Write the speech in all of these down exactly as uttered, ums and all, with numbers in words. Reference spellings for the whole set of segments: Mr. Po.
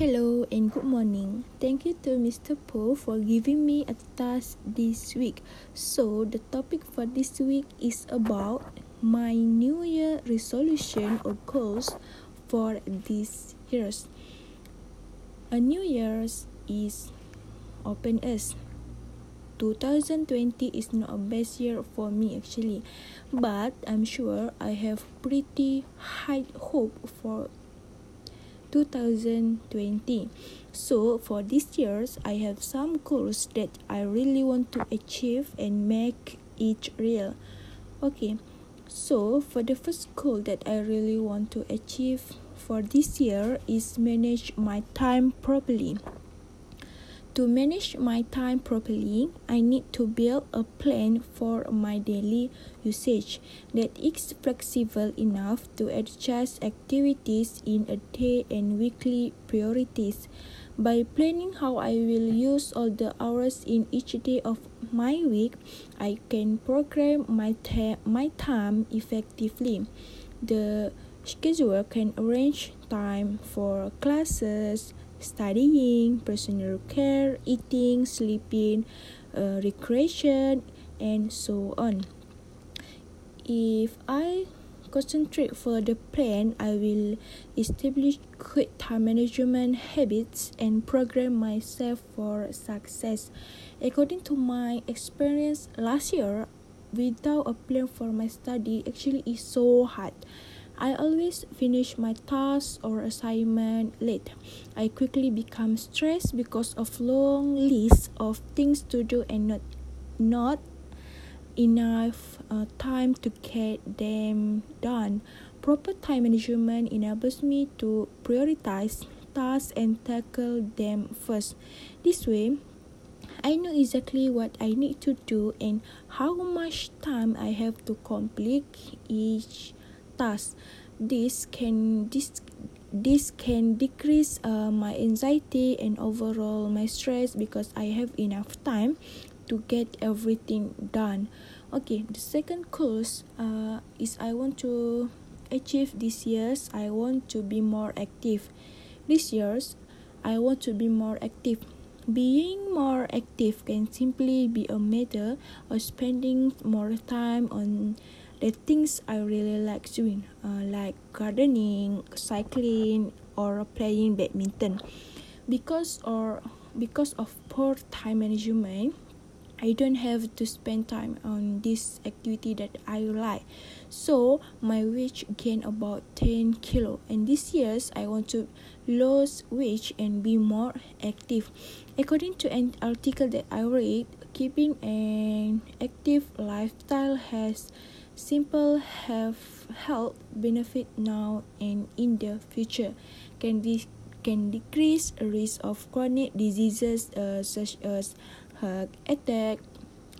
Hello and good morning. Thank you to Mister Po for giving me a task this week. So the topic for this week is about my New Year resolution or goals for this year. A New Year's is open us. twenty twenty is not a best year for me actually, but I'm sure I have pretty high hope for twenty twenty. So for this year's, I have some goals that I really want to achieve and make it real. Okay, so for the first goal that I really want to achieve for this year is manage my time properly. To manage my time properly, I need to build a plan for my daily usage that is flexible enough to adjust activities in a day and weekly priorities. By planning how I will use all the hours in each day of my week, I can program my, ta- my time effectively. The scheduler can arrange time for classes, studying, personal care, eating, sleeping, uh, recreation, and so on. If I concentrate for the plan, I will establish good time management habits and program myself for success. According to my experience last year, without a plan for my study, actually is so hard. I always finish my tasks or assignment late. I quickly become stressed because of long lists of things to do and not, not enough uh, time to get them done. Proper time management enables me to prioritize tasks and tackle them first. This way, I know exactly what I need to do and how much time I have to complete each task. This can this, this can decrease uh, my anxiety and overall my stress because I have enough time to get everything done. Okay, the second goal uh, is I want to achieve this year's. I want to be more active. This year's, I want to be more active. Being more active can simply be a matter of spending more time on the things I really like doing, uh, like gardening, cycling, or playing badminton. Because or because of poor time management, I don't have to spend time on this activity that I like. So my weight gained about ten kilo. And this year, I want to lose weight and be more active. According to an article that I read, keeping an active lifestyle has simple health health benefit now and in the future. Can de- can decrease risk of chronic diseases uh, such as heart attack,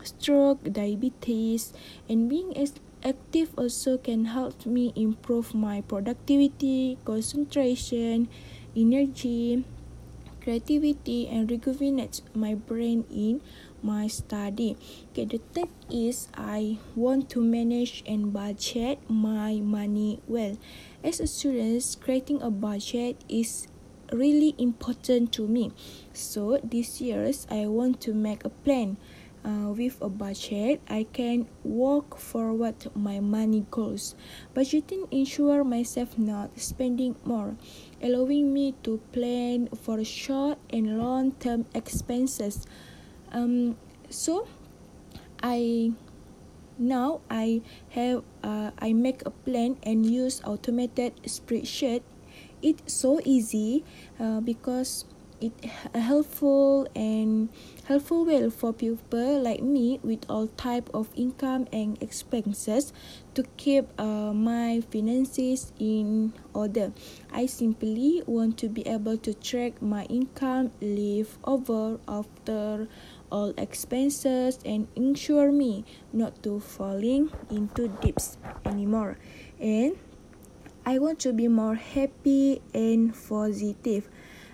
stroke, diabetes, and being as active also can help me improve my productivity, concentration, energy, creativity, and rejuvenate my brain in my study. Okay, the third is I want to manage and budget my money well. As a student, creating a budget is really important to me. So this year, I want to make a plan. Uh, with a budget, I can walk forward my money goals. Budgeting ensures myself not spending more, allowing me to plan for short and long-term expenses. Um, so, I now I have uh, I make a plan and use automated spreadsheet. It's so easy uh, because it helpful and helpful well for people like me with all type of income and expenses to keep uh, my finances in order. I simply want to be able to track my income, live over after all expenses, and ensure me not to falling into debts anymore. And I want to be more happy and positive.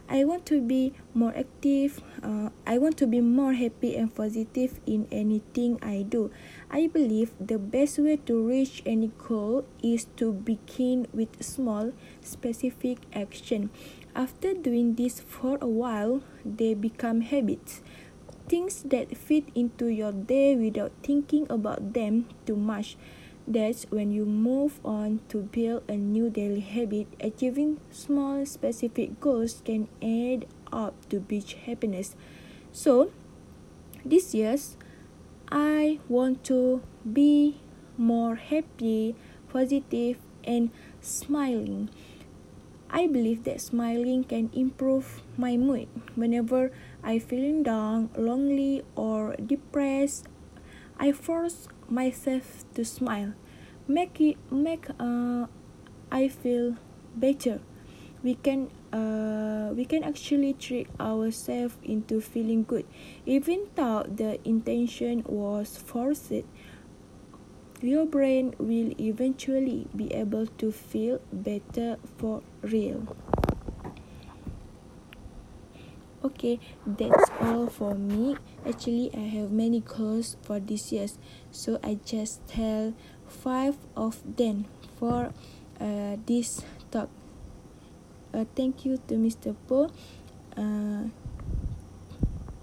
I want to be more active. Uh, I want to be more happy and positive in anything I do. I believe the best way to reach any goal is to begin with small, specific action. After doing this for a while, they become habits, things that fit into your day without thinking about them too much. That's when you move on to build a new daily habit. Achieving small specific goals can add up to big happiness. So, this year, I want to be more happy, positive, and smiling. I believe that smiling can improve my mood. Whenever I feel down, lonely, or depressed, I force myself to smile. Make it make uh, I feel better. We can uh, we can actually trick ourselves into feeling good, even though the intention was forced. Your brain will eventually be able to feel better for real. Okay, that's all for me. Actually, I have many goals for this year, so I just tell five of them for uh, this talk. Uh, thank you to Mister Po. Uh,